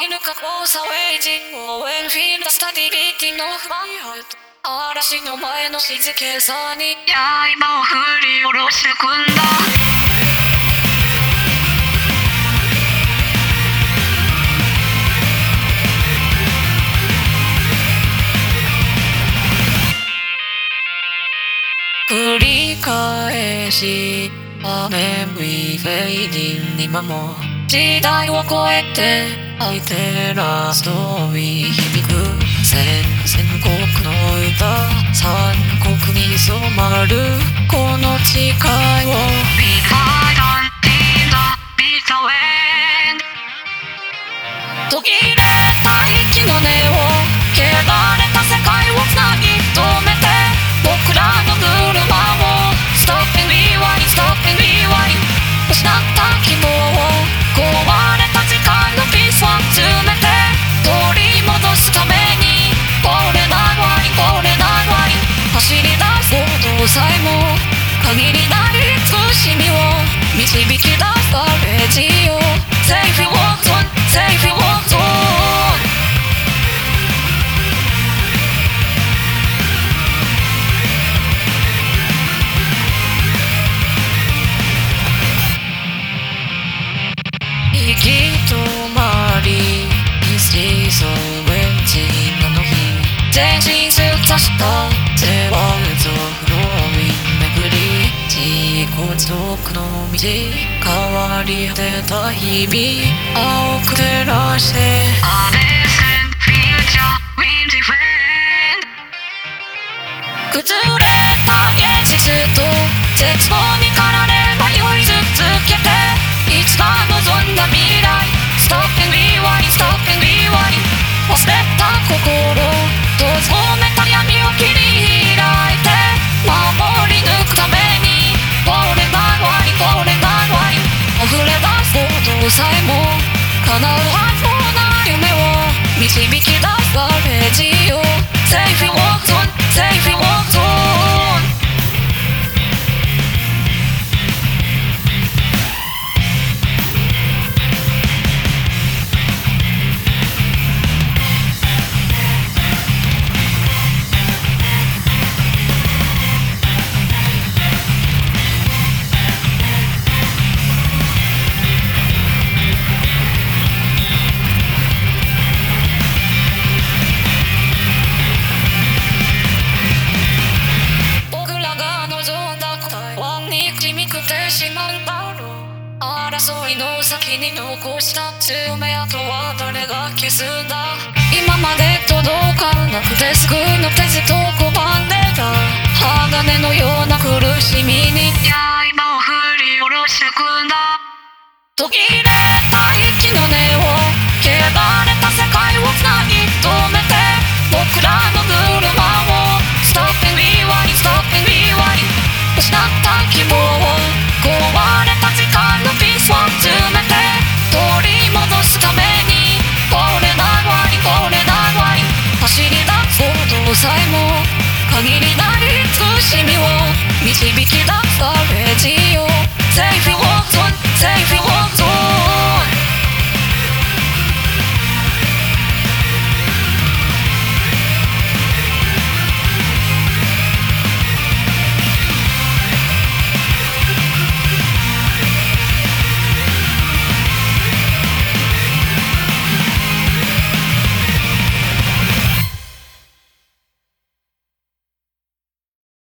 犬が大騒いじ応援フィールスタディビティのファイハート嵐の前の静けさに刃を振り下ろしてくんだ繰り返し A memory fading 今も時代を超えて相手らストーリー響く戦国の歌三国に染まるこの誓いを Be violent in the bitter wind 途切れた息の根を蹴られた世界をつなぎ止めて僕らの車を Stop and rewind, stop and rewind 失った希望を壊れた時間のピースを詰めて取り戻すために折れない走り出すことさえも限りない慈しみを導き出すガレージを Safe walks on, safe walks on行き止まり This is orange なの日全身すったしたゼワーズをフローリン巡り自己属の道変わり果てた日々青く照らして A distant future windy wind 崩れた現実と絶望にかられ迷い続けて一度望んだ未来 Stop and rewind, stop and rewind 忘れた心閉じ込めた闇を切り開いて守り抜くために折れない溢れ出すことさえも叶うはずもない夢を導き出すガレージを Safe walks on, safe walks on残した爪痕は誰が消すんだ今まで届かなくてすぐの手ずっと拒んでた鋼のような苦しみに刃を振り下ろしてくんだ途切れた息の根